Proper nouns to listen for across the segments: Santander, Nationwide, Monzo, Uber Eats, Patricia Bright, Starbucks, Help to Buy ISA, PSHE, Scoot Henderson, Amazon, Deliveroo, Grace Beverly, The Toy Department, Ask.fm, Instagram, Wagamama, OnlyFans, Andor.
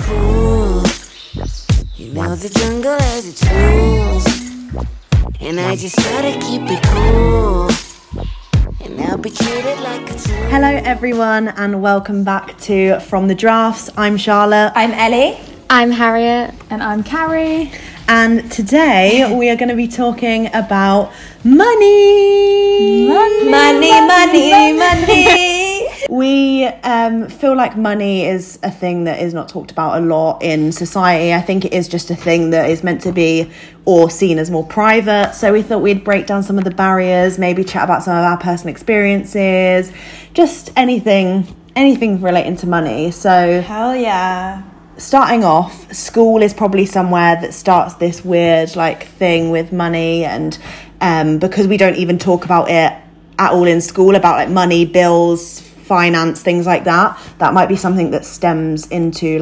cool. You know the jungle has its rules, and I just try to keep it cool. Hello everyone and welcome back to From the Drafts. I'm Charlotte. I'm Ellie. I'm Harriet. And I'm Carrie. And today we are going to be talking about money. Money. We feel like money is a thing that is not talked about a lot in society. I think it is just a thing that is meant to be or seen as more private. So we thought we'd break down some of the barriers, maybe chat about some of our personal experiences, just anything relating to money. So hell yeah. Starting off, school is probably somewhere that starts this weird thing with money, and because we don't even talk about it at all in school, about money, bills, finance, things like that, that might be something that stems into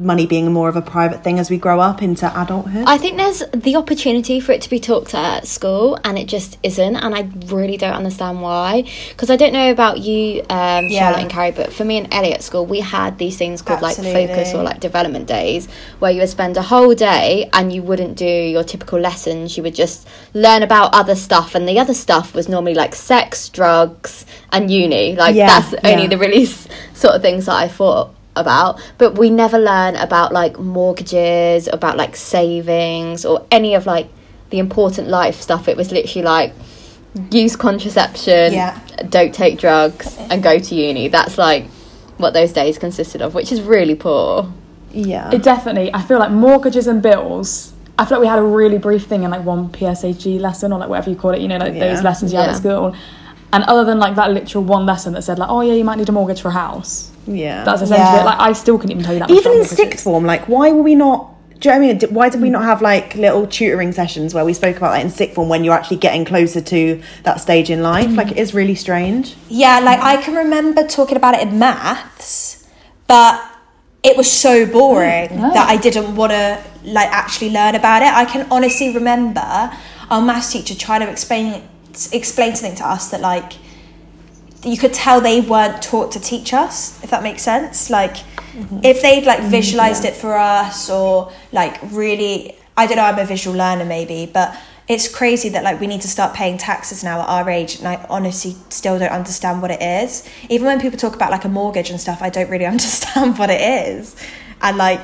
money being more of a private thing as we grow up into adulthood. I think there's the opportunity for it to be talked at school and it just isn't, and I really don't understand why, because I don't know about you Charlotte and Carrie, but for me and Ellie at school we had these things called focus or development days where you would spend a whole day and you wouldn't do your typical lessons, you would just learn about other stuff, and the other stuff was normally sex, drugs and uni, only the really sort of things that I thought about, but we never learn about mortgages, about savings or any of the important life stuff. It was literally use contraception, don't take drugs and go to uni. That's what those days consisted of, which is really poor. It definitely, I feel mortgages and bills, I feel we had a really brief thing in one PSHE lesson or whatever you call it, those lessons you had at school. And other than that literal one lesson that said you might need a mortgage for a house. Yeah. That's essentially it. I still couldn't even tell you that. Even in sixth form, why were we not, do you know what I mean? Why did we not have little tutoring sessions where we spoke about in sixth form when you're actually getting closer to that stage in life? It is really strange. Yeah, I can remember talking about it in maths, but it was so boring that I didn't want to actually learn about it. I can honestly remember our maths teacher trying to explain something to us that you could tell they weren't taught to teach us, if that makes sense. If they'd visualized it for us, or really, I don't know, I'm a visual learner maybe, but it's crazy that we need to start paying taxes now at our age, and I honestly still don't understand what it is. Even when people talk about a mortgage and stuff, I don't really understand what it is, and we're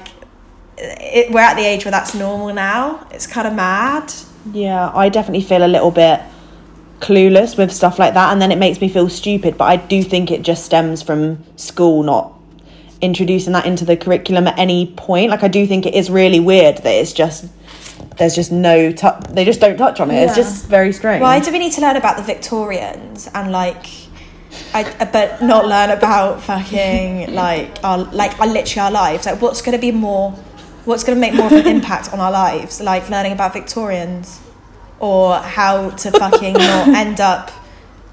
at the age where that's normal now. It's kind of mad. Yeah, I definitely feel a little bit clueless with stuff like that, and then it makes me feel stupid, but I do think it just stems from school not introducing that into the curriculum at any point. I do think it is really weird that it's just there's just no they just don't touch on it. It's just very strange. Why do we need to learn about the Victorians and but not learn about fucking our literally our lives? What's going to make more of an impact on our lives, learning about Victorians? Or how to fucking not end up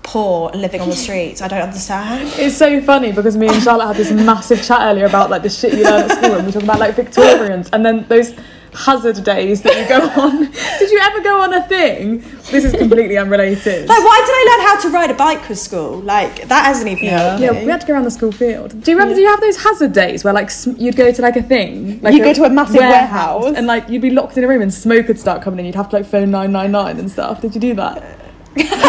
poor living on the streets. I don't understand. It's so funny because me and Charlotte had this massive chat earlier about the shit you learn at school, and we're talking about Victorians and then those hazard days that you go on. Did you ever go on a thing? This is completely unrelated. Why did I learn how to ride a bike with school? That hasn't even happened. Yeah, we had to go around the school field. Do you remember? Yeah. Do you have those hazard days where you'd go to a thing? You'd go to a massive warehouse and you'd be locked in a room and smoke would start coming in. You'd have to phone 999 and stuff. Did you do that? Oh my gosh!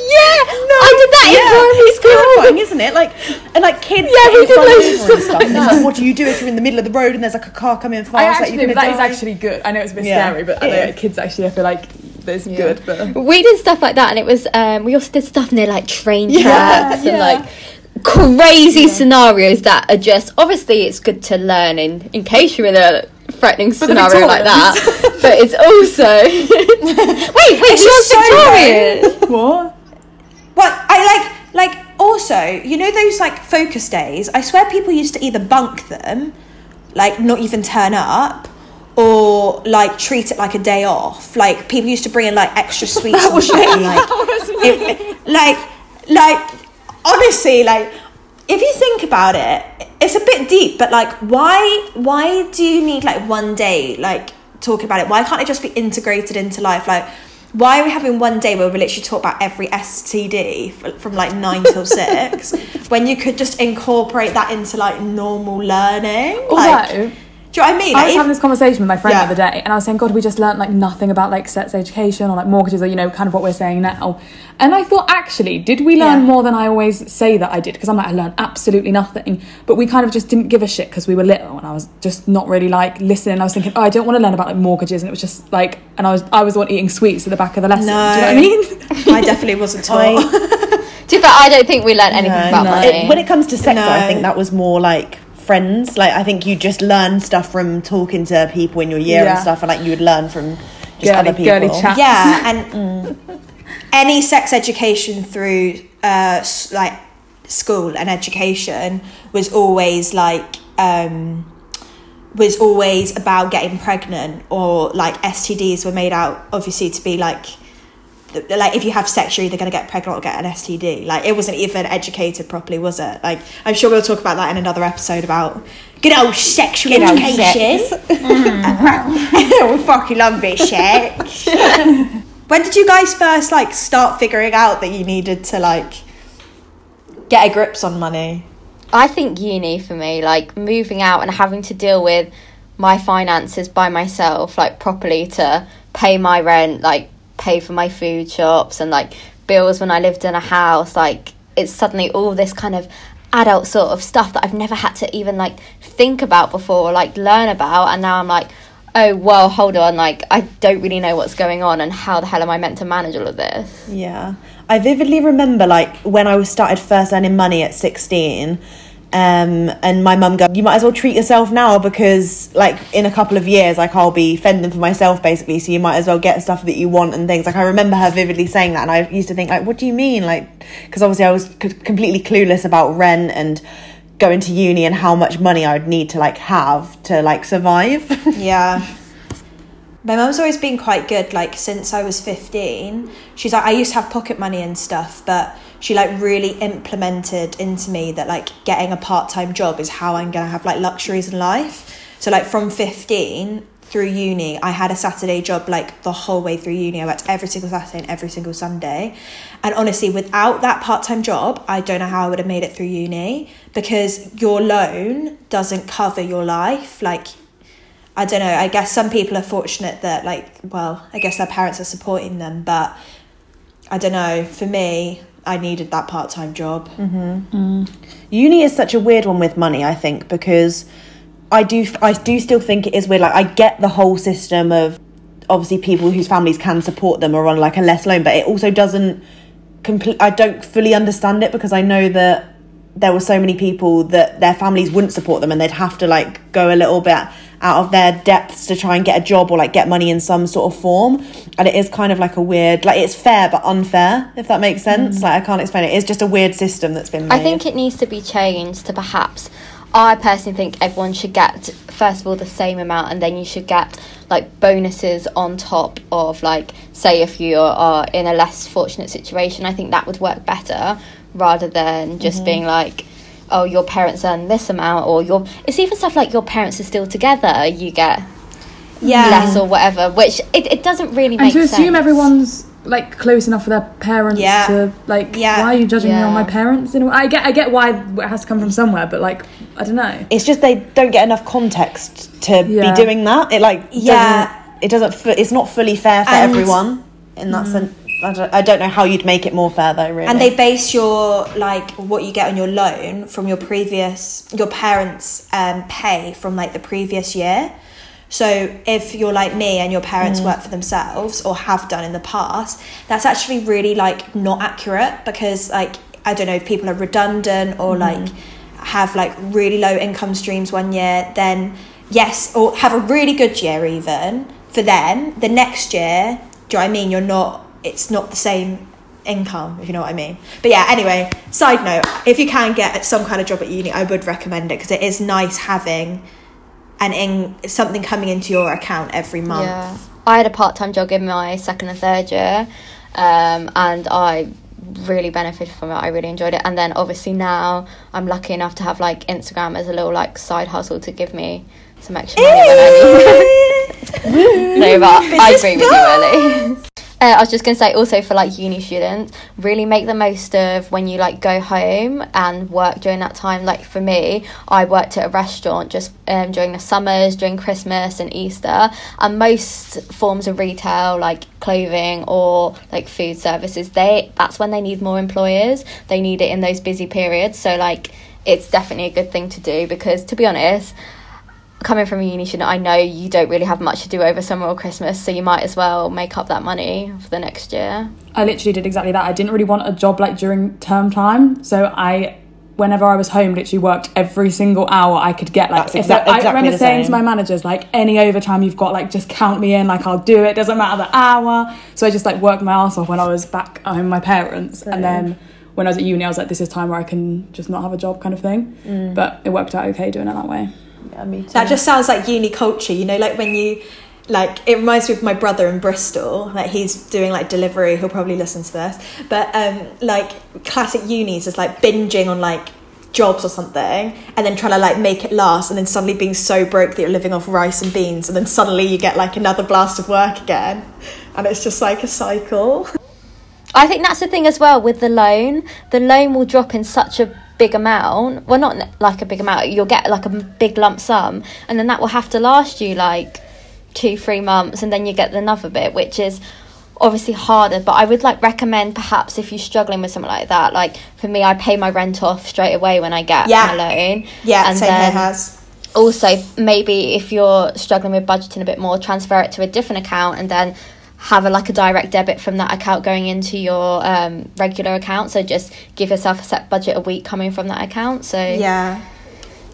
Yeah, I did that in primary school. It's terrifying, isn't it? Kids getting phone and stuff. And what do you do if you're in the middle of the road and there's a car coming fast? That is actually good. I know it's a bit scary, but kids actually, I feel there's good. But we did stuff like that, and it was we also did stuff near train tracks and crazy scenarios that are just obviously it's good to learn in case you're in a threatening scenario that. But it's also wait, it's so Victorian. What I also, those focus days, I swear people used to either bunk them, not even turn up, or treat it like a day off. People used to bring in extra sweets and shit. Honestly, if you think about it, it's a bit deep, but why do you need one day talking about it? Why can't it just be integrated into life? Why are we having one day where we literally talk about every STD from like 9 till 6 when you could just incorporate that into like normal learning? Although, like, do you know what I mean? I was having this conversation with my friend the other day and I was saying, God, we just learnt like nothing about like sex education or like mortgages or, you know, kind of what we're saying now. And I thought, actually, did we learn more than I always say that I did? Because I'm like, I learned absolutely nothing. But we kind of just didn't give a shit because we were little and I was just not really like listening. I was thinking, oh, I don't want to learn about like mortgages. And it was just like, and I was the one eating sweets at the back of the lesson. No, do you know what I mean? I definitely wasn't taught. To be fair, I don't think we learned anything about money. When it comes to sex, I think that was more like friends. Like, I think you just learn stuff from talking to people in your year and stuff. And like, you would learn from just other people. Girly chats. Yeah, and... Any sex education through like school and education was always like was always about getting pregnant, or like STDs were made out obviously to be like if you have sex you're either going to get pregnant or get an STD. like, it wasn't even educated properly, was it? Like, I'm sure we'll talk about that in another episode about good old sexual education. We fucking love this shit. When did you guys first, like, start figuring out that you needed to, like, get a grips on money? I think uni for me, like, moving out and having to deal with my finances by myself, like, properly, to pay my rent, like, pay for my food shops and, like, bills when I lived in a house. Like, it's suddenly all this kind of adult sort of stuff that I've never had to even, like, think about before or, like, learn about. And now I'm like, oh, well, hold on, like, I don't really know what's going on and how the hell am I meant to manage all of this? Yeah. I vividly remember, like, when I started first earning money at 16, and my mum goes, you might as well treat yourself now because, like, in a couple of years, like, I'll be fending for myself, basically, so you might as well get stuff that you want and things. Like, I remember her vividly saying that, and I used to think, like, what do you mean? Like, because obviously I was completely clueless about rent and going to uni and how much money I would need to like have to like survive. Yeah, my mum's always been quite good, like since I was 15. She's like, I used to have pocket money and stuff, but she like really implemented into me that like getting a part-time job is how I'm gonna have like luxuries in life. So like from 15 through uni, I had a Saturday job like the whole way through uni. I worked every single Saturday and every single Sunday. And honestly, without that part-time job, I don't know how I would have made it through uni, because your loan doesn't cover your life. Like, I don't know, I guess some people are fortunate that like, well, I guess their parents are supporting them, but I don't know, for me, I needed that part-time job. Mm-hmm. Mm. Uni is such a weird one with money, I think, because I do still think it is weird. Like, I get the whole system of obviously people whose families can support them are on like a less loan, but it also doesn't I don't fully understand it, because I know that there were so many people that their families wouldn't support them and they'd have to like go a little bit out of their depths to try and get a job or like get money in some sort of form. And it is kind of like a weird, like, it's fair but unfair, if that makes sense. Mm-hmm. Like, I can't explain it. It's just a weird system that's been made. I think it needs to be changed to perhaps, I personally think everyone should get, first of all, the same amount, and then you should get like bonuses on top of, like, say if you are in a less fortunate situation. I think that would work better, rather than just being like, oh, your parents earn this amount, or your, it's even stuff like your parents are still together, you get less or whatever, which it doesn't really make sense. And to assume everyone's like close enough with their parents to like, why are you judging me on my parents? You know, I get why it has to come from somewhere, but like, I don't know, it's just they don't get enough context to be doing that. It like doesn't it's not fully fair for everyone in that sense. I don't know how you'd make it more fair though, really. And they base your, like, what you get on your loan from your parents' pay from like the previous year. So if you're like me and your parents work for themselves or have done in the past, that's actually really like not accurate, because like, I don't know, if people are redundant or like have like really low income streams one year, then yes, or have a really good year even, for then the next year, do you know what I mean? It's not the same income, if you know what I mean. But yeah, anyway, side note, if you can get some kind of job at uni, I would recommend it, because it is nice having something coming into your account every month. Yeah. I had a part-time job in my second and third year, and I really benefited from it. I really enjoyed it. And then obviously now I'm lucky enough to have like Instagram as a little like side hustle to give me some extra money when I need. No, but I agree with you, Ellie. I was just going to say also for like uni students, really make the most of when you like go home and work during that time. Like for me, I worked at a restaurant just during the summers, during Christmas and Easter, and most forms of retail like clothing or like food services, that's when they need more employers. They need it in those busy periods. So like it's definitely a good thing to do, because to be honest, coming from a uni student, I know you don't really have much to do over summer or Christmas, so you might as well make up that money for the next year. I literally did exactly that. I didn't really want a job like during term time, so whenever I was home, literally worked every single hour I could get. Like exactly I remember saying to my managers, like, any overtime you've got, like, just count me in, like, I'll do it, doesn't matter the hour. So I just like worked my ass off when I was back home with my parents, and then when I was at uni, I was like, this is time where I can just not have a job, kind of thing. But it worked out okay doing it that way. Yeah, me too. That just sounds like uni culture, you know, like when you like, it reminds me of my brother in Bristol, like he's doing like Deliveroo, he'll probably listen to this, but like classic unis is like binging on like jobs or something and then trying to like make it last, and then suddenly being so broke that you're living off rice and beans, and then suddenly you get like another blast of work again, and it's just like a cycle. I think that's the thing as well with the loan will drop in such a big amount, well not like a big amount, you'll get like a big lump sum, and then that will have to last you like 2-3 months, and then you get another bit, which is obviously harder. But I would like recommend, perhaps if you're struggling with something like that, like for me, I pay my rent off straight away when I get my loan, and same then here has. Also maybe if you're struggling with budgeting a bit more, transfer it to a different account and then have a direct debit from that account going into your regular account. So just give yourself a set budget a week coming from that account. So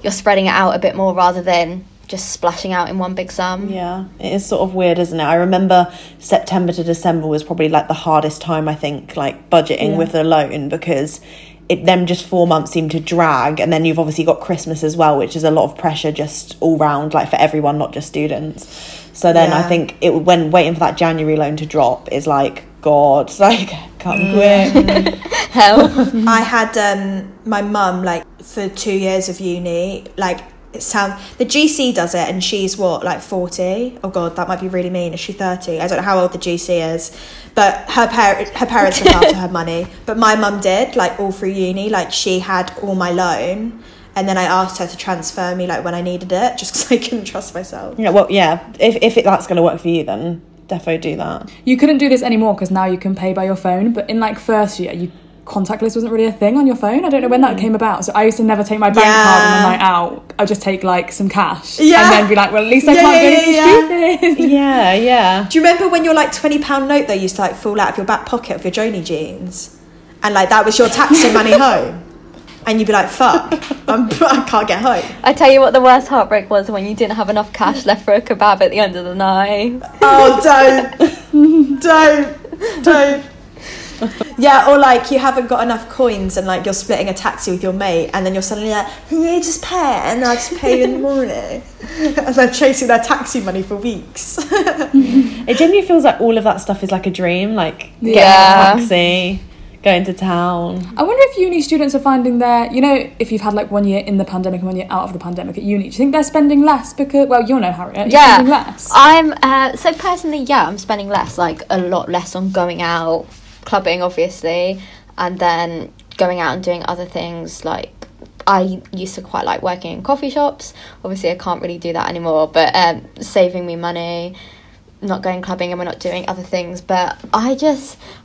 you're spreading it out a bit more rather than just splashing out in one big sum. Yeah, it is sort of weird, isn't it? I remember September to December was probably like the hardest time, I think, like budgeting with the loan, because them just 4 months seem to drag, and then you've obviously got Christmas as well, which is a lot of pressure just all round, like for everyone, not just students. So then I think when waiting for that January loan to drop is like, God, like, come quick. Help. I had my mum, like, for 2 years of uni, like, the GC does it, and she's what, like 40? Oh God, that might be really mean. Is she 30? I don't know how old the GC is, but her parents look after her money. But my mum did, like, all through uni, like, she had all my loan. And then I asked her to transfer me, like, when I needed it, just because I couldn't trust myself. Yeah, well, yeah. If that's going to work for you, then defo do that. You couldn't do this anymore because now you can pay by your phone. But in, like, first year, contactless wasn't really a thing on your phone. I don't know when that came about. So I used to never take my bank card on a night out. I'd just take, like, some cash. Yeah. And then be like, well, at least I can't go anything stupid. Yeah, yeah. Do you remember when your, like, £20 note, though, used to, like, fall out of your back pocket of your Joni jeans? And, like, that was your taxi money home? And you'd be like, fuck, I can't get home. I tell you what, the worst heartbreak was when you didn't have enough cash left for a kebab at the end of the night. Oh, don't. Yeah, or like you haven't got enough coins and like you're splitting a taxi with your mate, and then you're suddenly like, can you just pay? And I'll just pay you in the morning. And they're chasing their taxi money for weeks. It genuinely feels like all of that stuff is like a dream, like getting a taxi, going to town. I wonder if uni students are finding their, you know, if you've had like 1 year in the pandemic and 1 year out of the pandemic at uni, do you think they're spending less? Because, well, you'll know, Harriet, spending less. I'm so personally, I'm spending less, like a lot less on going out, clubbing obviously, and then going out and doing other things. Like I used to quite like working in coffee shops. Obviously I can't really do that anymore, but saving me money, not going clubbing, and we're not doing other things. But I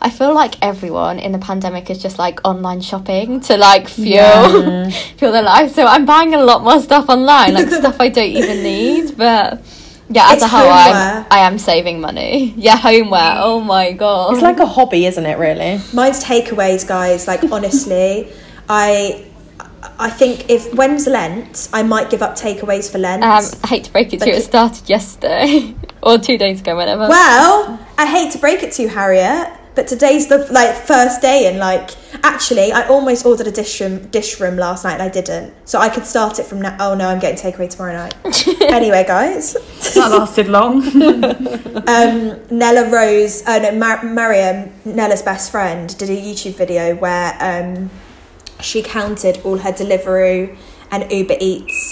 feel like everyone in the pandemic is just like online shopping to like fuel their life. So I'm buying a lot more stuff online, like stuff I don't even need. But yeah, as a whole, I am saving money. Yeah, homeware. Oh my God, it's like a hobby, isn't it? Really, mine's takeaways, guys. Like honestly, I think if when's Lent, I might give up takeaways for Lent. I hate to break it to you, it started yesterday. Or 2 days ago, whenever. Well, I hate to break it to you, Harriet, but today's the first day in actually, I almost ordered a dish room last night and I didn't. So I could start it from now. Oh no, I'm getting takeaway tomorrow night. Anyway, guys. That lasted long. Mariam, Nella's best friend, did a YouTube video where she counted all her Deliveroo and Uber Eats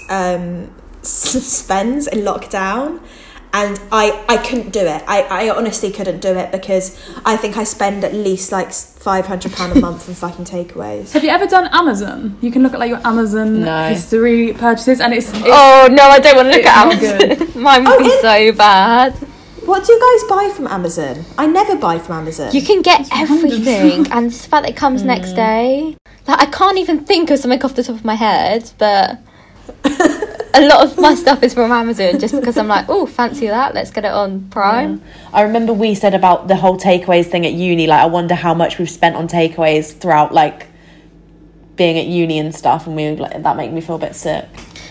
spends in lockdown. And I couldn't do it. I honestly couldn't do it because I think I spend at least like £500 a month on fucking takeaways. Have you ever done Amazon? You can look at like your Amazon history purchases, and it's oh no, I don't want to look at Amazon. Mine would be so bad. What do you guys buy from Amazon? I never buy from Amazon. You can get everything, and it's the fact that it comes next day. Like I can't even think of something off the top of my head, but. A lot of my stuff is from Amazon just because I'm like, oh, fancy that, let's get it on Prime. Yeah. I remember we said about the whole takeaways thing at uni, like I wonder how much we've spent on takeaways throughout like being at uni and stuff, and we like, that made me feel a bit sick.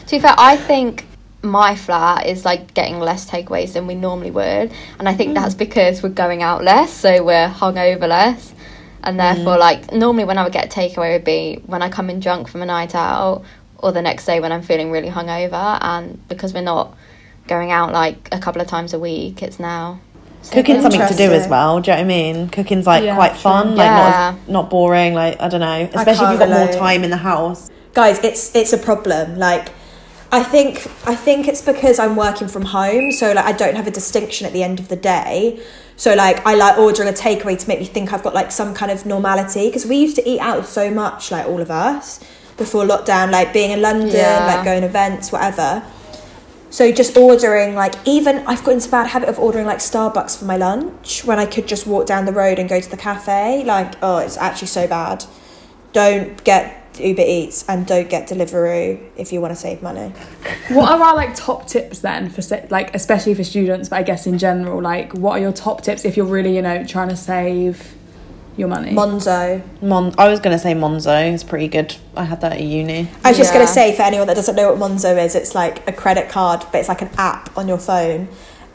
To be fair, I think my flat is like getting less takeaways than we normally would, and I think that's because we're going out less, so we're hungover less. And therefore like normally when I would get a takeaway would be when I come in drunk from a night out, or the next day when I'm feeling really hungover, and because we're not going out like a couple of times a week, it's now... Cooking's something to do as well, do you know what I mean? Cooking's like quite fun, like not boring, like I don't know, especially if you've got more time in the house. Guys, it's a problem, like I think it's because I'm working from home, so like I don't have a distinction at the end of the day. So like I like ordering a takeaway to make me think I've got like some kind of normality, because we used to eat out so much, like all of us, before lockdown, like being in London, like going events, whatever. So just ordering, like even I've got into a bad habit of ordering like Starbucks for my lunch when I could just walk down the road and go to the cafe. Like, oh, it's actually so bad. Don't get Uber Eats and don't get Deliveroo if you want to save money. What are our like top tips then for like, especially for students, but I guess in general, like what are your top tips if you're really, you know, trying to save your money? I was going to say Monzo is pretty good. I had that at uni. I was just going to say, for anyone that doesn't know what Monzo is, it's like a credit card, but it's like an app on your phone,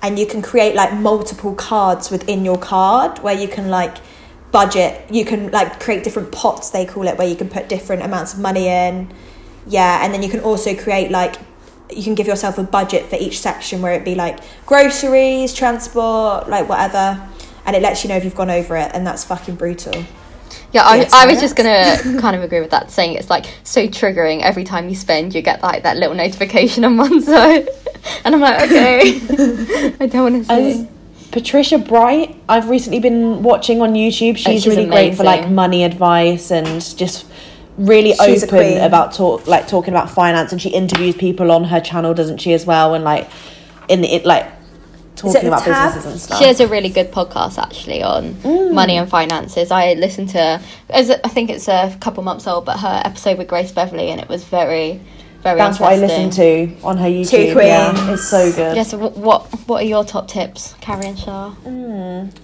and you can create like multiple cards within your card where you can like budget, you can like create different pots, they call it, where you can put different amounts of money in. Yeah, and then you can also create like, you can give yourself a budget for each section, where it'd be like groceries, transport, like whatever. And it lets you know if you've gone over it, and that's fucking brutal. Yeah, I was just going to kind of agree with that, saying it's like so triggering. Every time you spend, you get like that little notification on Monzo. And I'm like, okay, I don't want to see. Patricia Bright, I've recently been watching on YouTube. She's really amazing. Great for like money advice and just... really she's open about talking about finance, and she interviews people on her channel, doesn't she, as well, and like in the it like talking about businesses and stuff. She has a really good podcast actually on money and finances. I listened to, I think it's a couple months old, but her episode with Grace Beverly, and it was very, very that's interesting. What I listened to on her YouTube. Yeah, it's so good. Yes. Yeah, so what are your top tips, Carrie and Shah?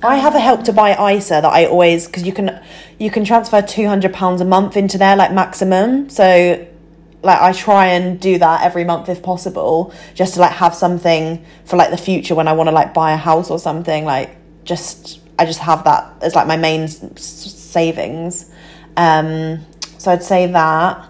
I have a Help to Buy ISA that I always, because you can transfer £200 a month into there, like maximum. So like I try and do that every month if possible, just to like have something for like the future when I want to like buy a house or something. Like I just have that as like my main savings. So I'd say that.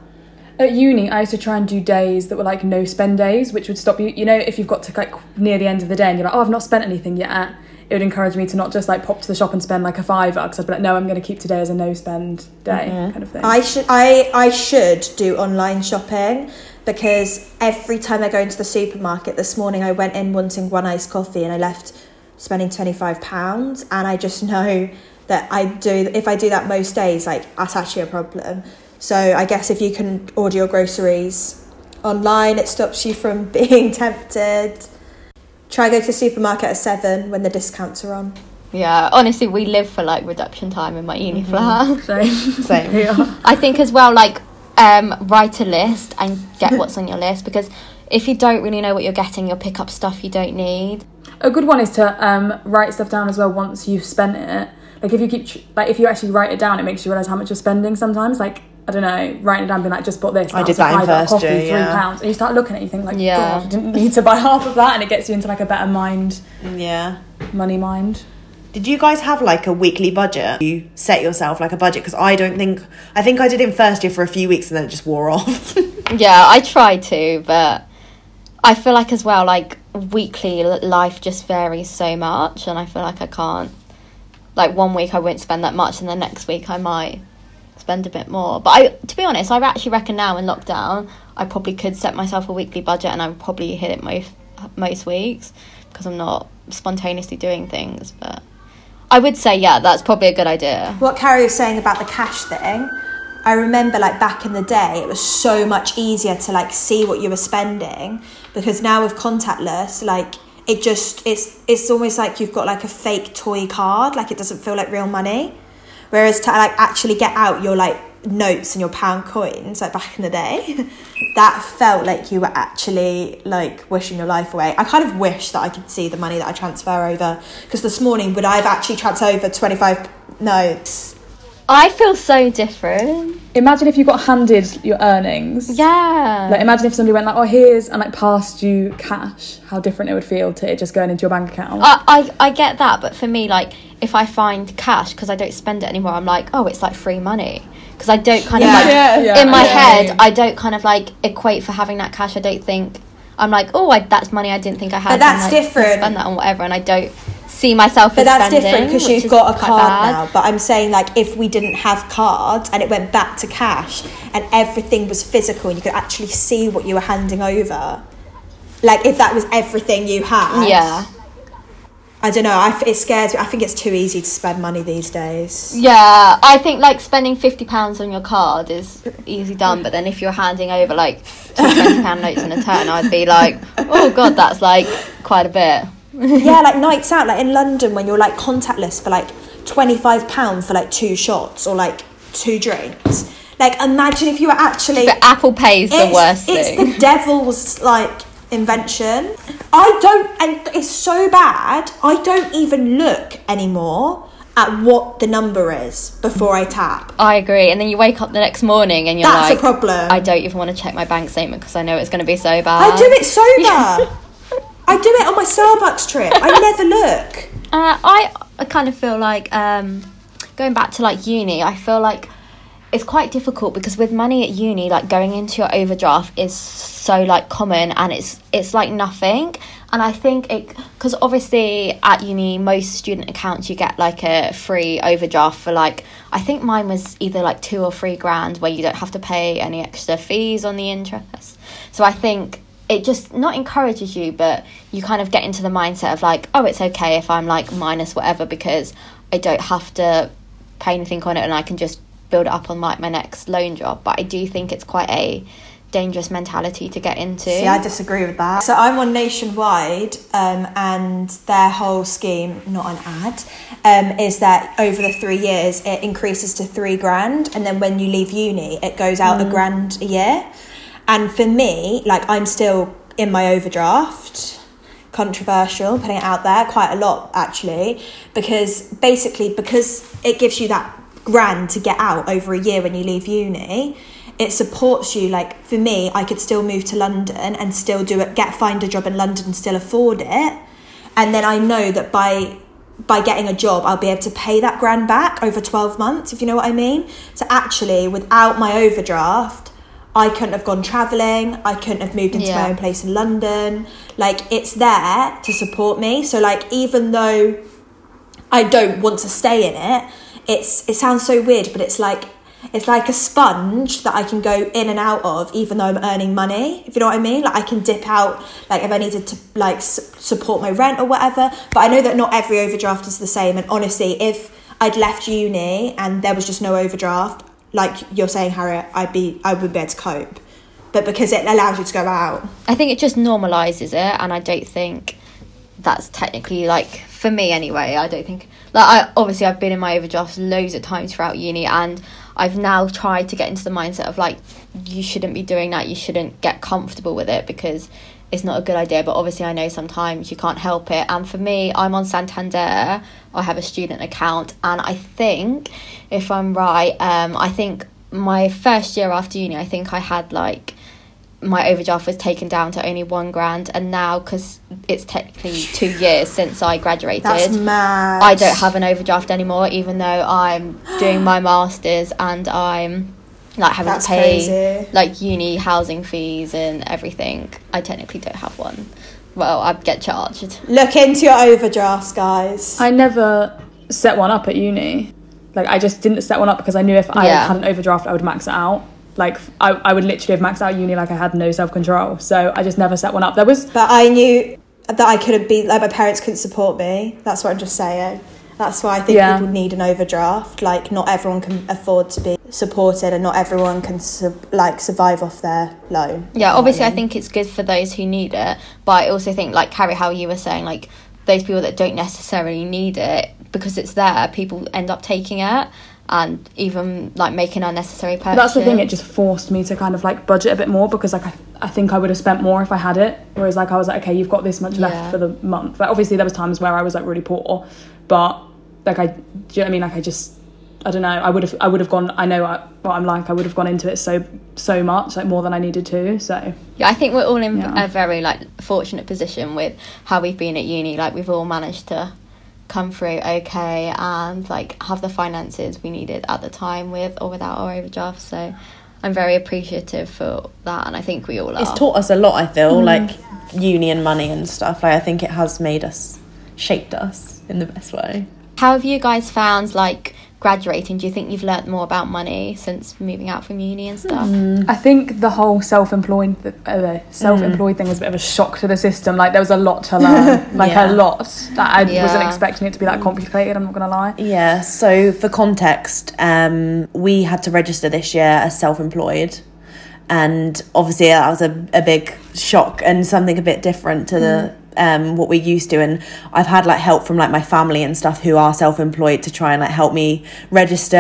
At uni, I used to try and do days that were like no spend days, which would stop you, you know, if you've got to like near the end of the day and you're like, oh, I've not spent anything yet, it would encourage me to not just like pop to the shop and spend like a £5, because I'd be like, no, I'm going to keep today as a no spend day kind of thing. I should do online shopping, because every time I go into the supermarket, this morning I went in wanting one iced coffee and I left spending £25, and I just know that if I do that most days, like that's actually a problem. So I guess if you can order your groceries online, it stops you from being tempted. Try and go to the supermarket at 7 when the discounts are on. Yeah, honestly, we live for like reduction time in my uni flat. Same. Yeah. I think as well, like write a list and get what's on your list, because if you don't really know what you're getting, you'll pick up stuff you don't need. A good one is to write stuff down as well once you've spent it. Like if you if you actually write it down, it makes you realise how much you're spending sometimes. Like, I don't know, writing it down, being like, just bought this. I did that in first year, £3. And you start looking at it, you think like, God, I didn't need to buy half of that. And it gets you into like a better mind. Yeah. Money mind. Did you guys have like a weekly budget? You set yourself like a budget? Because I think I did in first year for a few weeks and then it just wore off. Yeah, I tried to, but I feel like as well, like weekly life just varies so much. And I feel like I can't, like one week I won't spend that much and the next week I might spend a bit more. But to be honest, I actually reckon now in lockdown I probably could set myself a weekly budget and I would probably hit it most weeks, because I'm not spontaneously doing things. But I would say, yeah, that's probably a good idea. What Carrie was saying about the cash thing, I remember like back in the day, it was so much easier to like see what you were spending, because now with contactless, like it just, it's almost like you've got like a fake toy card. Like it doesn't feel like real money. Whereas to like actually get out your like notes and your pound coins, like back in the day, that felt like you were actually like wishing your life away. I kind of wish that I could see the money that I transfer over, because this morning would I have actually transferred over 25 notes? I feel so different. Imagine if you got handed your earnings. Yeah. Like imagine if somebody went like, oh, here's, and like passed you cash, how different it would feel to it just going into your bank account. I get that, but for me, like if I find cash, because I don't spend it anymore, I'm like, oh, it's like free money. Because I don't kind of in my head, I don't kind of like equate for having that cash. I don't think, I'm like, oh, that's money I didn't think I had. But that's and, like, different. I spend that on whatever, and I don't see myself as spending. But that's different, because you've got a card now. But I'm saying, like, if we didn't have cards and it went back to cash and everything was physical and you could actually see what you were handing over, like if that was everything you had. Yeah. I don't know, it scares me. I think it's too easy to spend money these days. Yeah, I think, like, spending £50 on your card is easy done, but then if you're handing over, like, £20 notes in a turn, I'd be like, oh, God, that's, like, quite a bit. Yeah, like, nights out, like, in London, when you're, like, contactless for, like, £25 for, like, 2 shots or, like, 2 drinks. Like, imagine if you were actually... But Apple Pay's the worst thing. It's the devil's, like... invention. And it's so bad, I don't even look anymore at what the number is before I tap. I agree. And then you wake up the next morning and you're that's like, that's a problem. I don't even want to check my bank statement because I know it's going to be so bad. I do it so bad. I do it on my Starbucks trip. I never look. I kind of feel like, going back to like uni, I feel like it's quite difficult because with money at uni, like going into your overdraft is so like common and it's like nothing. And I think it, because obviously at uni, most student accounts you get like a free overdraft for like, I think mine was either like 2 or 3 grand where you don't have to pay any extra fees on the interest. So I think it just not encourages you, but you kind of get into the mindset of like, oh, it's okay if I'm like minus whatever because I don't have to pay anything on it and I can just build it up on like my next loan job. But I do think it's quite a dangerous mentality to get into. See, I disagree with that. So I'm on Nationwide, and their whole scheme, not an ad, is that over the 3 years it increases to 3 grand, and then when you leave uni it goes out £1,000 a year. And for me, like, I'm still in my overdraft. Controversial, putting it out there quite a lot actually, because it gives you that £1,000 to get out over a year when you leave uni. It supports you. Like for me, I could still move to London and still do it, find a job in London and still afford it. And then I know that by getting a job, I'll be able to pay that £1,000 back over 12 months, if you know what I mean. So actually, without my overdraft, I couldn't have gone travelling. I couldn't have moved into my own place in London. Like it's there to support me. So like, even though I don't want to stay in it, it sounds so weird, but it's like a sponge that I can go in and out of, even though I'm earning money, if you know what I mean. Like I can dip out, like if I needed to like support my rent or whatever. But I know that not every overdraft is the same. And honestly, if I'd left uni and there was just no overdraft, like you're saying, Harriet, I would be able to cope. But because it allows you to go out, I think it just normalises it, and I don't think that's technically like. For me anyway, I don't think... Like, I've been in my overdraft loads of times throughout uni, and I've now tried to get into the mindset of, like, you shouldn't be doing that, you shouldn't get comfortable with it, because it's not a good idea. But obviously, I know sometimes you can't help it. And for me, I'm on Santander, I have a student account, and I think, if I'm right, I think my first year after uni, I think I had, like... my overdraft was taken down to only £1,000, and now, because it's technically 2 years since I graduated, that's mad. I don't have an overdraft anymore, even though I'm doing my masters and I'm like having to pay crazy. Like uni housing fees and everything. I technically don't have one. Well, I'd get charged. Look into your overdrafts, guys. I never set one up at uni. Like I just didn't set one up because I knew if I had an overdraft, I would max it out. Like, I would literally have maxed out uni, like I had no self-control. So I just never set one up. There was... But I knew... that I couldn't be, like, my parents couldn't support me. That's what I'm just saying. That's why I think people need an overdraft. Like, not everyone can afford to be supported, and not everyone can survive off their loan. Yeah, obviously, I think it's good for those who need it, but I also think, like Carrie, how you were saying, like, those people that don't necessarily need it, because it's there, people end up taking it and even, like, making unnecessary purchases. That's the thing, it just forced me to kind of, like, budget a bit more, because, like, I think I would have spent more if I had it, whereas, like, I was like, okay, you've got this much left for the month. Like, obviously there was times where I was, like, really poor, but, like, I, do you know what I mean? Like, I just, I don't know, I would have gone, I know what I'm like, I would have gone into it so much, like, more than I needed to, so. Yeah, I think we're all in a very, like, fortunate position with how we've been at uni. Like, we've all managed to come through okay and, like, have the finances we needed at the time with or without our overdraft, so I'm very appreciative for that, and I think we all are. It's taught us a lot, I feel, like, uni and money and stuff. Like, I think it has shaped us in the best way. How have you guys found, like, graduating? Do you think you've learnt more about money since moving out from uni and stuff? I think the whole self-employed thing was a bit of a shock to the system. Like, there was a lot to learn, like a lot. Like, I wasn't expecting it to be that complicated, I'm not gonna lie. Yeah, so for context, we had to register this year as self-employed, and obviously that was a big shock and something a bit different to the what we're used to. And I've had, like, help from, like, my family and stuff who are self-employed to try and, like, help me register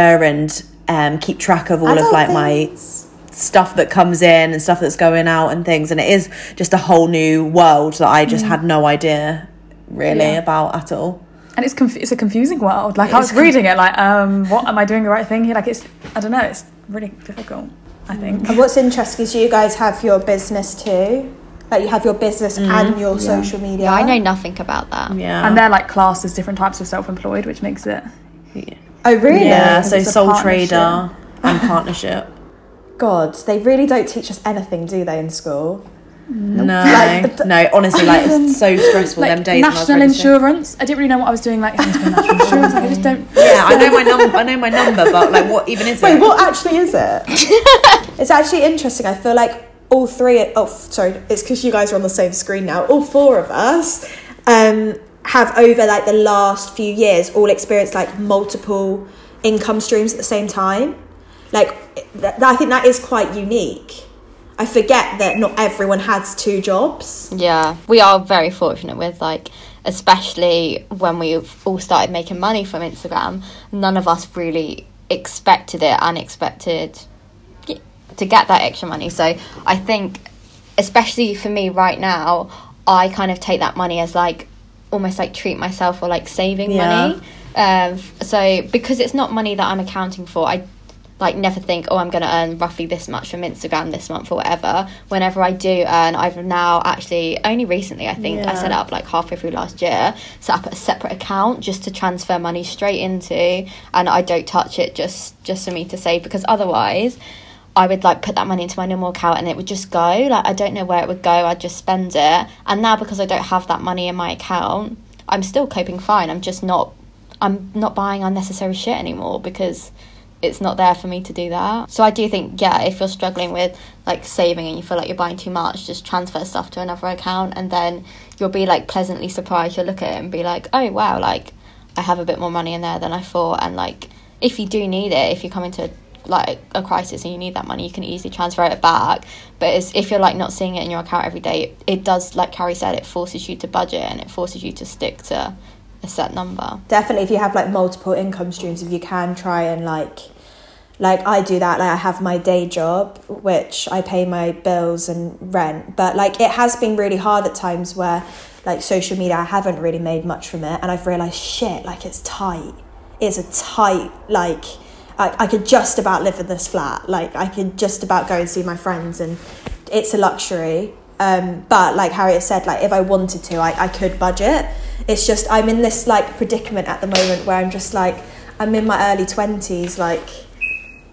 and keep track of all of, like, my stuff that comes in and stuff that's going out and things, and it is just a whole new world that I just had no idea really about at all. And it's it's a confusing world. Like, I was reading it like, what am I doing, the right thing here? Like, it's, I don't know, it's really difficult, I think. And what's interesting is you guys have your business too. Like, you have your business and your social media. Yeah, I know nothing about that. Yeah. And they're, like, classed as different types of self-employed, which makes it... Yeah. Oh, really? Yeah, so sole trader and partnership. God, they really don't teach us anything, do they, in school? No. Like, no, honestly, like, it's so stressful, like, them days. National insurance. I didn't really know what I was doing, like, national insurance. Like, I just don't... Yeah, I know my number, but, like, what even is it? Wait, what actually is it? It's actually interesting. I feel like... all three it's because you guys are on the same screen now, all four of us have over, like, the last few years all experienced, like, multiple income streams at the same time. Like, I think that is quite unique. I forget that not everyone has two jobs. Yeah, we are very fortunate with, like, especially when we've all started making money from Instagram, none of us really expected it and expected to get that extra money. So I think, especially for me right now, I kind of take that money as, like, almost like treat myself, or, like, saving money. So because it's not money that I'm accounting for, I, like, never think, oh, I'm gonna earn roughly this much from Instagram this month or whatever. Whenever I do earn, I've now actually only recently, I think, I set up, like, halfway through last year, set up a separate account just to transfer money straight into, and I don't touch it, just for me to save, because otherwise I would, like, put that money into my normal account and it would just go. Like, I don't know where it would go. I'd just spend it. And now, because I don't have that money in my account, I'm still coping fine. I'm not buying unnecessary shit anymore, because it's not there for me to do that. So I do think, yeah, if you're struggling with, like, saving and you feel like you're buying too much, just transfer stuff to another account, and then you'll be, like, pleasantly surprised. You'll look at it and be like, oh, wow, like, I have a bit more money in there than I thought. And, like, if you do need it, if you come into like a crisis and you need that money, you can easily transfer it back. But it's, if you're, like, not seeing it in your account every day, it does, like Carrie said, it forces you to budget and it forces you to stick to a set number. Definitely, if you have, like, multiple income streams, if you can try and like I do that. Like, I have my day job, which I pay my bills and rent, but, like, it has been really hard at times where, like, social media, I haven't really made much from it, and I've realised, shit, like, it's a tight, like, I could just about live in this flat. Like, I could just about go and see my friends, and it's a luxury. But, like Harriet said, like, if I wanted to, I could budget. It's just, I'm in this, like, predicament at the moment where I'm just, like, I'm in my early 20s. Like,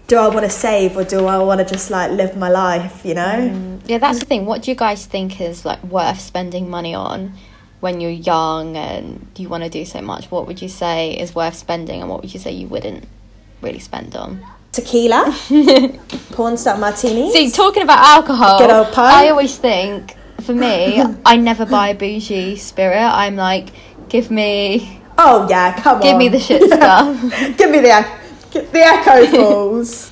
do I want to save, or do I want to just, like, live my life, you know? Yeah, that's the thing. What do you guys think is, like, worth spending money on when you're young and you want to do so much? What would you say is worth spending, and what would you say you wouldn't really spend on? Tequila, porn star martinis. See, talking about alcohol, good old pie. I always think for me, I never buy a bougie spirit. I'm like, give me... Oh, yeah, come on. Give me the shit stuff. Give me the Echo Falls.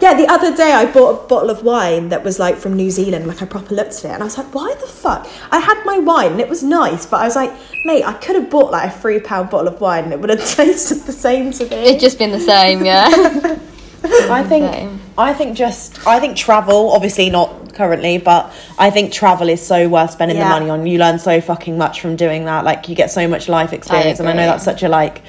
Yeah, the other day I bought a bottle of wine that was, like, from New Zealand. Like, I proper looked at it and I was like, why the fuck? I had my wine and it was nice, but I was like, mate, I could have bought, like, a £3 bottle of wine and it would have tasted the same to me. It'd just been the same, yeah. I think travel, obviously not currently, but I think travel is so worth spending the money on. You learn so fucking much from doing that. Like, you get so much life experience. And I know that's such a, like,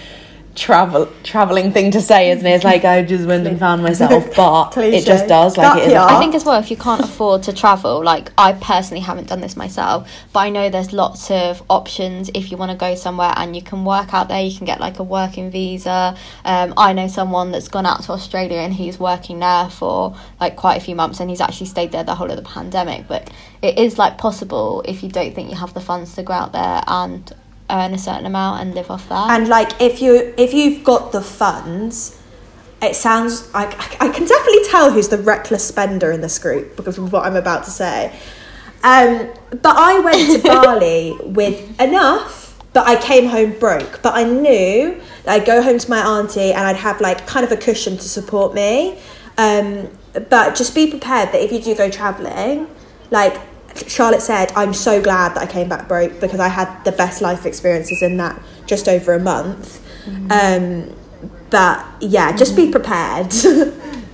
travelling thing to say, isn't it? It's like, I just went and found myself, but it just does. Like, it is. I think as well, if you can't afford to travel, like, I personally haven't done this myself, but I know there's lots of options if you want to go somewhere and you can work out there. You can get, like, a working visa. I know someone that's gone out to Australia and he's working there for, like, quite a few months, and he's actually stayed there the whole of the pandemic. But it is, like, possible if you don't think you have the funds to go out there and earn a certain amount and live off that. And, like, if you've got the funds, it sounds like I can definitely tell who's the reckless spender in this group because of what I'm about to say. But I went to Bali with enough, but I came home broke. But I knew that I'd go home to my auntie and I'd have, like, kind of a cushion to support me. But just be prepared that if you do go travelling, like Charlotte said, I'm so glad that I came back broke because I had the best life experiences in that just over a month. But yeah, just be prepared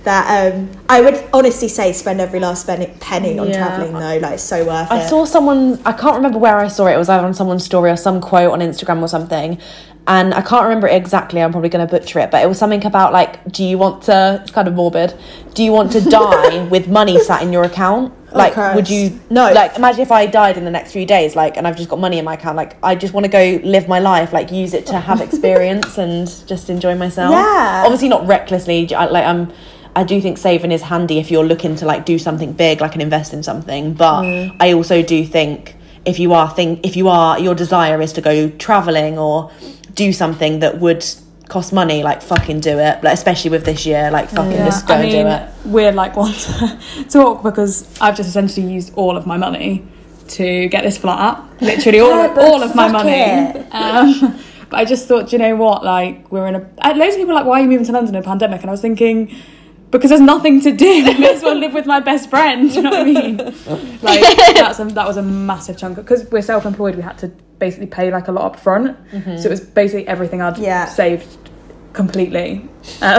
that I would honestly say spend every last penny on travelling though. Like, it's so worth it. I saw someone, I can't remember where I saw it. It was either on someone's story or some quote on Instagram or something. And I can't remember it exactly, I'm probably going to butcher it, but it was something about, like, it's kind of morbid, do you want to die with money sat in your account? Like, would you... No. Like, imagine if I died in the next few days, like, and I've just got money in my account. Like, I just want to go live my life, like, use it to have experience and just enjoy myself. Yeah. Obviously not recklessly. I do think saving is handy if you're looking to, like, do something big, like, and invest in something. But I also do think if your desire is to go travelling or do something that would cost money, like, fucking do it. Like, especially with this year, like, fucking just go and do it. We're, like, one to talk because I've just essentially used all of my money to get this flat up. Literally all of my money. But I just thought, do you know what? Like, loads of people are like, why are you moving to London in a pandemic? And I was thinking, because there's nothing to do. I may as well live with my best friend. Do you know what I mean? Like, that was a massive chunk. Because we're self-employed, we had to basically pay, like, a lot up front. So it was basically everything I'd saved completely. So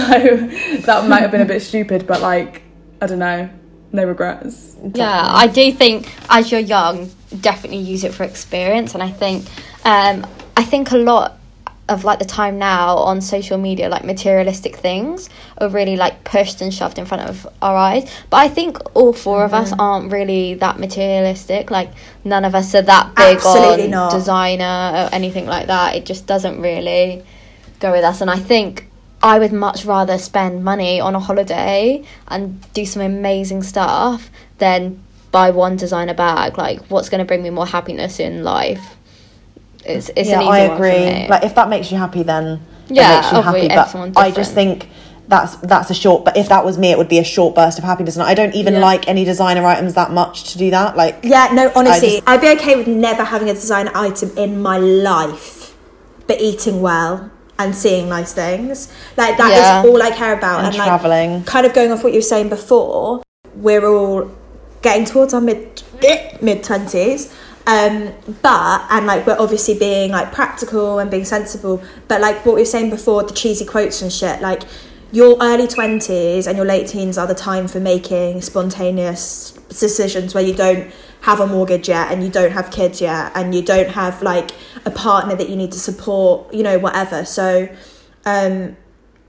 that might have been a bit stupid, but, like, I don't know. No regrets. Definitely. Yeah, I do think as you're young, definitely use it for experience. And I think a lot of, like, the time now on social media, like, materialistic things are really, like, pushed and shoved in front of our eyes. But I think all four of us aren't really that materialistic. Like, none of us are that big on designer or anything like that. It just doesn't really go with us. And I think I would much rather spend money on a holiday and do some amazing stuff than buy one designer bag. Like, what's going to bring me more happiness in life? It's an easy I agree. One for me. Like, if that makes you happy, then it makes you happy. But I just think that's a short. But if that was me, it would be a short burst of happiness. And I don't even like any designer items that much to do that. Like, yeah, no, honestly, I'd be okay with never having a designer item in my life, but eating well and seeing nice things. Like, that is all I care about. And traveling, like, kind of going off what you were saying before, we're all getting towards our mid-20s. But we're obviously being, like, practical and being sensible, but, like, what we were saying before, the cheesy quotes and shit, like, your early 20s and your late teens are the time for making spontaneous decisions where you don't have a mortgage yet and you don't have kids yet and you don't have, like, a partner that you need to support, you know, whatever. So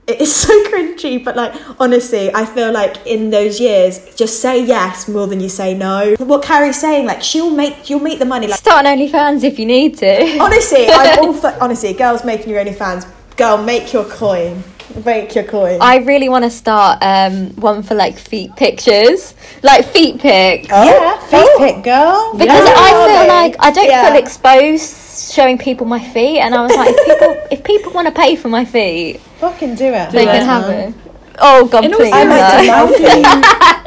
it's so cringy, but, like, honestly, I feel like in those years, just say yes more than you say no. What Carrie's saying, like, you'll make the money. Like, start an OnlyFans if you need to. Honestly, I'm all for, girls making your OnlyFans. Girl, make your coin. Make your coin. I really want to start one for, like, feet pictures. Like, feet pic. Oh, yeah, feet pic, girl. Because I feel like I don't feel exposed showing people my feet, and I was like, if people want to pay for my feet, fucking do it. They can have it. Oh, God, and please.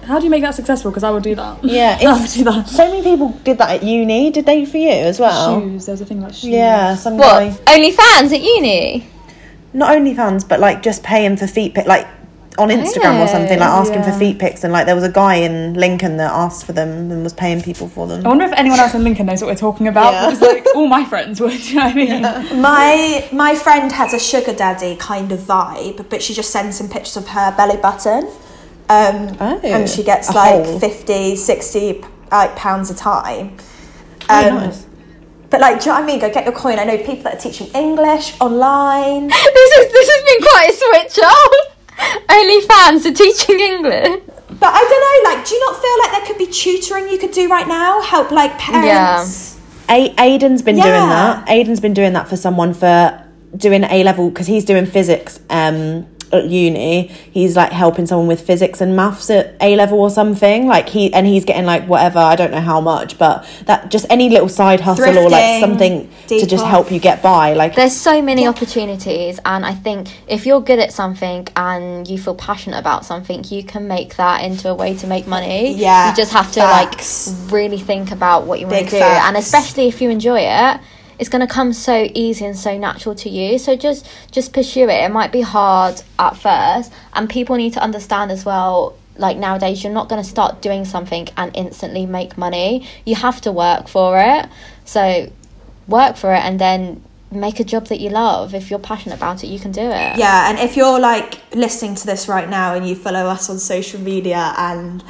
How do you make that successful? Because I will do that. Yeah. So many people did that at uni. Did they for you as well? Shoes. There was a thing like shoes. Yeah. What? OnlyFans at uni? Not OnlyFans, but like just paying for feet pics. Like on Instagram or something, like asking for feet pics. And like there was a guy in Lincoln that asked for them and was paying people for them. I wonder if anyone else in Lincoln knows what we're talking about. Yeah. Because like all my friends would, do you know what I mean? Yeah. My friend has a sugar daddy kind of vibe, but she just sends some pictures of her belly button. And she gets like whole 50, 60 pounds a time. Nice. But like, do you know what I mean? Go get your coin. I know people that are teaching English online. This has been quite a switch up. OnlyFans are teaching English. But I don't know, like, do you not feel like there could be tutoring you could do right now? Help like parents. Yeah. Aiden's been doing that. Aiden's been doing that for someone for doing A-level, because he's doing physics at uni. He's like helping someone with physics and maths at A level or something, like he's getting like whatever, I don't know how much, but that just any little side hustle, thrifting, or like something to just help you get by. Like there's so many opportunities, and I think if you're good at something and you feel passionate about something, you can make that into a way to make money. Yeah, you just have to like really think about what you want to do, and especially if you enjoy it, it's going to come so easy and so natural to you. So just pursue it. It might be hard at first, and people need to understand as well, like nowadays you're not going to start doing something and instantly make money. You have to work for it. So work for it, and then make a job that you love. If you're passionate about it, you can do it. Yeah, and if you're like listening to this right now and you follow us on social media and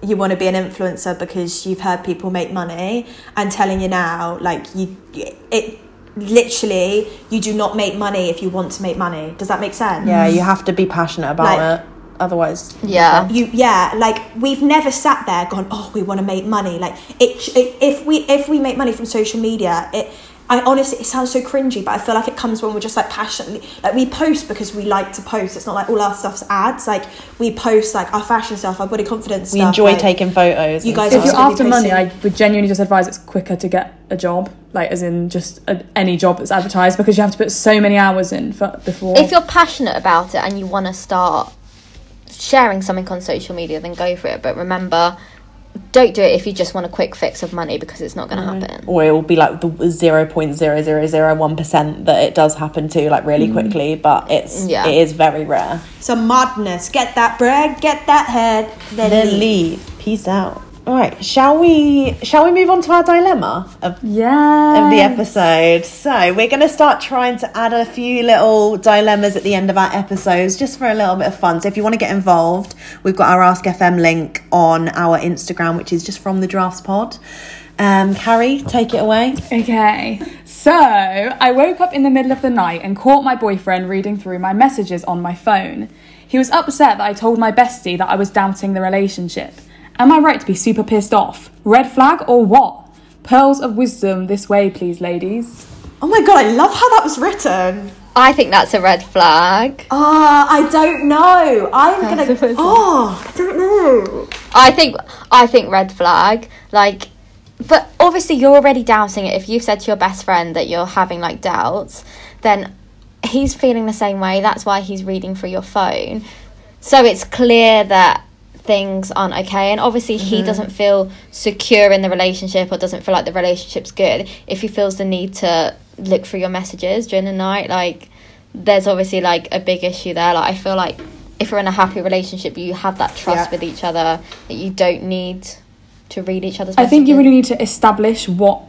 you want to be an influencer because you've heard people make money, I'm telling you now, like you do not make money if you want to make money. Does that make sense? Yeah, you have to be passionate about it, otherwise like we've never sat there gone, oh, we want to make money. Like if we make money from social media, I honestly, it sounds so cringy, but I feel like it comes when we're just like passionately, like we post because we like to post. It's not like all our stuff's ads. Like we post like our fashion stuff, our body confidence stuff. We enjoy like taking photos. You guys, if you're after money, I would genuinely just advise it's quicker to get a job, like as in just any job that's advertised, because you have to put so many hours in before. If you're passionate about it and you want to start sharing something on social media, then go for it. But remember, don't do it if you just want a quick fix of money, because it's not going to happen. Or it will be like the 0.0001% that it does happen to, like really quickly, but it is very rare. So madness, get that bread, get that head, then leave. Peace out. All right, shall we move on to our dilemma of the episode? So we're going to start trying to add a few little dilemmas at the end of our episodes, just for a little bit of fun. So if you want to get involved, we've got our Ask.fm link on our Instagram, which is just from the Drafts Pod. Carrie, take it away. Okay, so I woke up in the middle of the night and caught my boyfriend reading through my messages on my phone. He was upset that I told my bestie that I was doubting the relationship. Am I right to be super pissed off? Red flag or what? Pearls of wisdom this way, please, ladies. Oh my God, I love how that was written. I think that's a red flag. I don't know. I don't know. I think red flag. Like, but obviously you're already doubting it. If you've said to your best friend that you're having like doubts, then he's feeling the same way. That's why he's reading through your phone. So it's clear that things aren't okay, and obviously he doesn't feel secure in the relationship, or doesn't feel like the relationship's good if he feels the need to look through your messages during the night. Like there's obviously like a big issue there. Like I feel like if you're in a happy relationship, you have that trust with each other that you don't need to read each other's messages. I think you really need to establish what,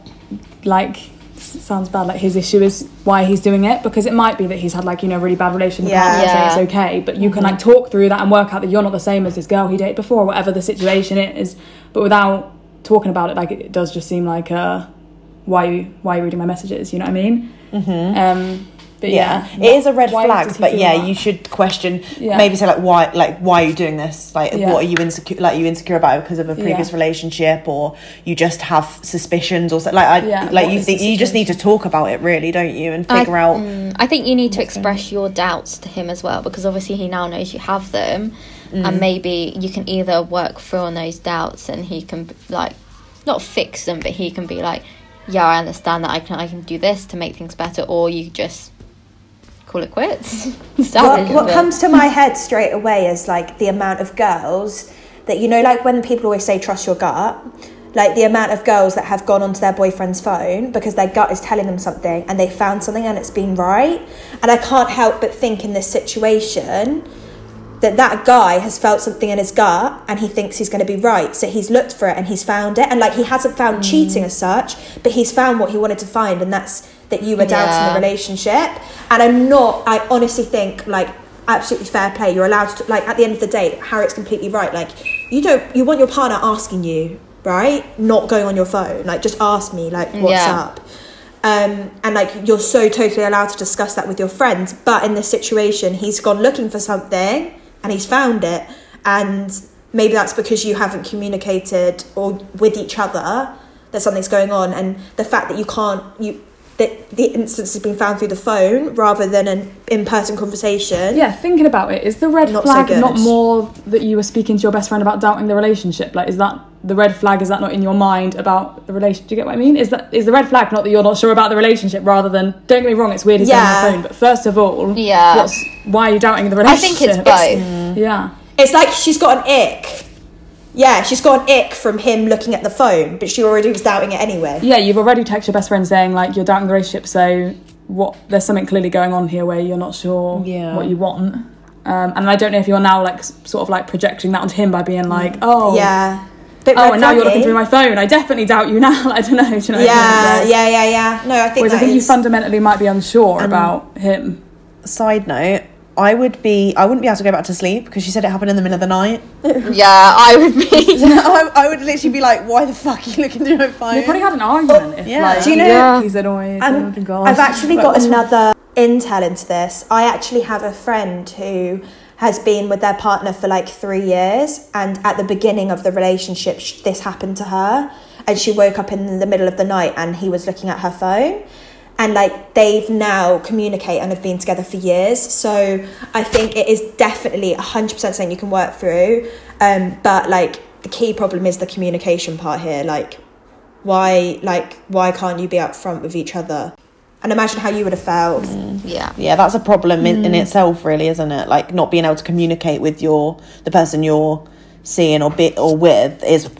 like, sounds bad, like his issue is, why he's doing it, because it might be that he's had like, you know, a really bad relationship and it's okay, but you can like talk through that and work out that you're not the same as this girl he dated before, or whatever the situation is. But without talking about it, like it does just seem like why are you reading my messages, you know what I mean? But it is a red flag, but you should question, maybe say why are you doing this, like what are you insecure, like you insecure about it because of a previous relationship, or you just have suspicions or something. Like you think you just need to talk about it, really, don't you, and figure out. I think you need to express your doubts to him as well, because obviously he now knows you have them, and maybe you can either work through on those doubts and he can like not fix them, but he can be like, yeah, I understand that I can do this to make things better, or you just call it quits. What comes to my head straight away is like the amount of girls that, you know, like when people always say trust your gut, like the amount of girls that have gone onto their boyfriend's phone because their gut is telling them something and they found something and it's been right. And I can't help but think in this situation that guy has felt something in his gut and he thinks he's going to be right, so he's looked for it and he's found it. And like, he hasn't found cheating as such, but he's found what he wanted to find, and that's that you were doubting the relationship. And I honestly think, like, absolutely fair play. You're allowed to, like, at the end of the day, Harriet's completely right. Like, you want your partner asking you, right? Not going on your phone. Like, just ask me, like, what's up? And like, you're so totally allowed to discuss that with your friends. But in this situation, he's gone looking for something and he's found it. And maybe that's because you haven't communicated or with each other that something's going on. And the fact that that the instance has been found through the phone rather than an in-person conversation. Yeah, thinking about it, is the red flag not more that you were speaking to your best friend about doubting the relationship? Like, is that the red flag? Is that not in your mind about the relationship? Do you get what I mean? Is the red flag not that you're not sure about the relationship, rather than, don't get me wrong, it's weird he's on the phone, but first of all, why are you doubting the relationship? I think it's both. Yeah. It's like she's got an ick. Yeah, she's got an ick from him looking at the phone, but she already was doubting it anyway. Yeah, you've already texted your best friend saying, like, you're doubting the relationship, so there's something clearly going on here where you're not sure what you want. And I don't know if you're now, like, sort of, like, projecting that onto him by being like, and now you're looking through my phone. I definitely doubt you now. I don't know. Do you know what I mean? Yeah. No, I think Whereas I think you fundamentally might be unsure about him. Side note. I wouldn't be able to go back to sleep because she said it happened in the middle of the night. Yeah, I would be. I would literally be like, why the fuck are you looking through my phone? We probably had an argument. Do you know? Yeah. He's annoyed. I've actually got another intel into this. I actually have a friend who has been with their partner for like 3 years, and at the beginning of the relationship, this happened to her, and she woke up in the middle of the night and he was looking at her phone. And, like, they've now communicate and have been together for years. So I think it is definitely 100% something you can work through. But, like, the key problem is the communication part here. Like, why can't you be upfront with each other? And imagine how you would have felt. Yeah, that's a problem in itself, really, isn't it? Like, not being able to communicate with the person you're seeing or with is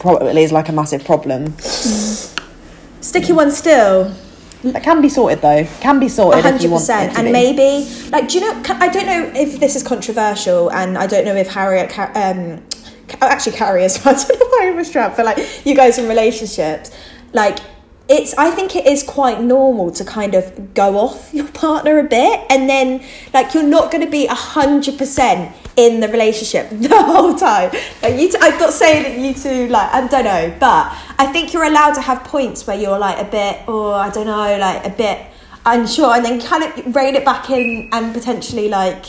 like a massive problem. Sticky one still. That can be sorted, though. Can be sorted 100%, if you want it to be. And maybe, like, do you know, I don't know if this is controversial, and I don't know if Harriet, actually Carrie as well, I don't know why I was trapped, but, like, you guys in relationships, like, I think it is quite normal to kind of go off your partner a bit, and then, like, you're not going to be 100% in the relationship the whole time. Like, I'm not saying that you two, like, I don't know, but I think you're allowed to have points where you're, like, a bit, I don't know, like, a bit unsure, and then kind of rein it back in and potentially, like,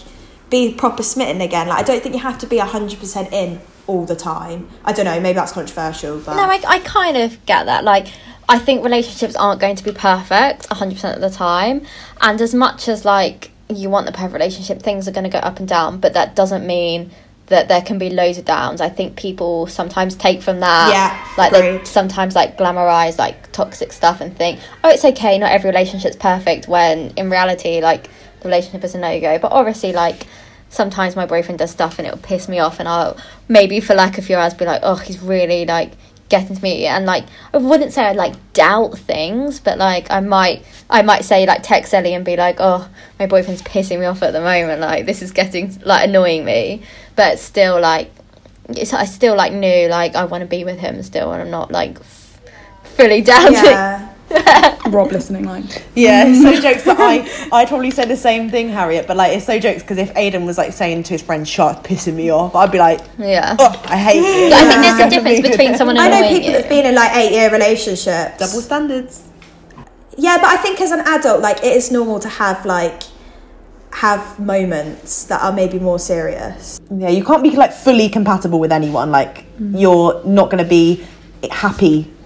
be proper smitten again. Like, I don't think you have to be 100% in all the time. I don't know, maybe that's controversial, but... No, I kind of get that, like... I think relationships aren't going to be perfect 100% of the time. And as much as, like, you want the perfect relationship, things are going to go up and down. But that doesn't mean that there can be loads of downs. I think people sometimes take from that. Yeah, like, agreed. They sometimes, like, glamorize, like, toxic stuff and think, oh, it's okay, not every relationship's perfect, when in reality, like, the relationship is a no-go. But obviously, like... sometimes my boyfriend does stuff and it'll piss me off, and I'll maybe for like a few hours be like, oh, he's really like getting to me, and like I wouldn't say I like doubt things, but like I might say, like, text Ellie and be like, oh, my boyfriend's pissing me off at the moment, like this is getting like annoying me, but still like I still like knew like I want to be with him still, and I'm not like fully doubting. Yeah. Rob listening, like, yeah, it's so jokes that I'd probably say the same thing, Harriet, but like it's so jokes because if Aiden was like saying to his friend, shut pissing me off, I'd be like, yeah, oh, I hate you. I think there's a difference between someone annoying you. I know people that've been in like 8-year relationships. Double standards. Yeah, but I think as an adult, like, it is normal to have moments that are maybe more serious. Yeah, you can't be like fully compatible with anyone. Like you're not going to be happy 24/7,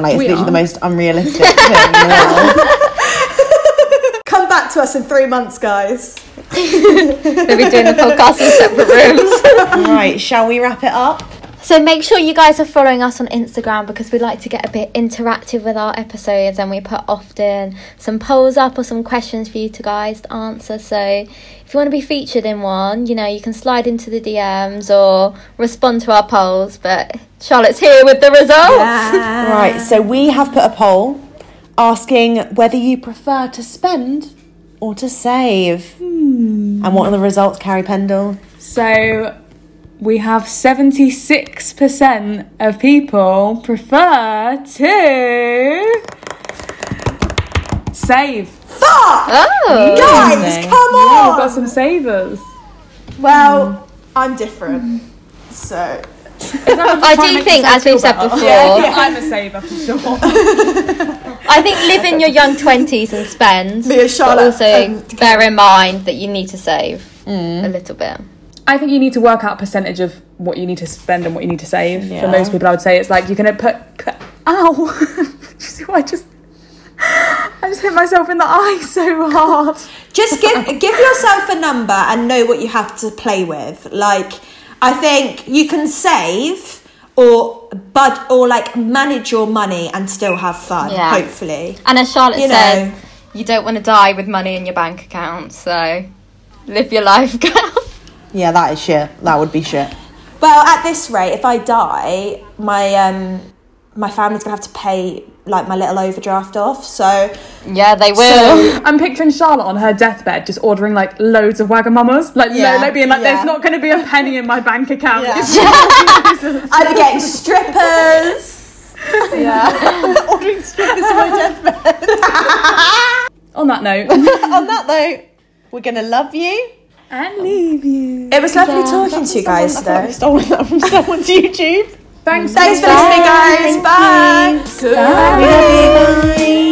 like, it's literally the most unrealistic thing in the world. Come back to us in 3 months, guys. We'll be doing the podcast in separate rooms. Right, shall we wrap it up? So make sure you guys are following us on Instagram, because we like to get a bit interactive with our episodes, and we put often some polls up or some questions for you to guys to answer. So if you want to be featured in one, you know, you can slide into the DMs or respond to our polls. But Charlotte's here with the results. Yeah. Right, so we have put a poll asking whether you prefer to spend or to save. And what are the results, Carrie Pendle? So we have 76% of people prefer to save. Fuck! Oh. Guys, come on! Yeah, we've got some savers. Well, I'm different, so... I do think, as we've said before... Yeah, I'm a saver, for sure. I think live in your young 20s and spend, but also bear in mind that you need to save a little bit. I think you need to work out a percentage of what you need to spend and what you need to save. Yeah. For most people, I would say it's like you're going to put... Ow! You see what I just hit myself in the eye so hard. Just give yourself a number and know what you have to play with. Like, I think you can save or like manage your money and still have fun, hopefully. And as Charlotte said, you don't want to die with money in your bank account, so live your life, girl. Yeah, that is shit. That would be shit. Well, at this rate, if I die, my family's going to have to pay, like, my little overdraft off, so... Yeah, they will. So, I'm picturing Charlotte on her deathbed just ordering, like, loads of Wagamamas. Like, being like, there's not going to be a penny in my bank account. Yeah. I'm getting strippers. I'm ordering strippers on my deathbed. On that note, we're going to love you. And leave you. It was lovely talking to you guys, though. I've stolen that from someone's YouTube. Thanks for listening, guys. Bye. Bye. Bye. Bye.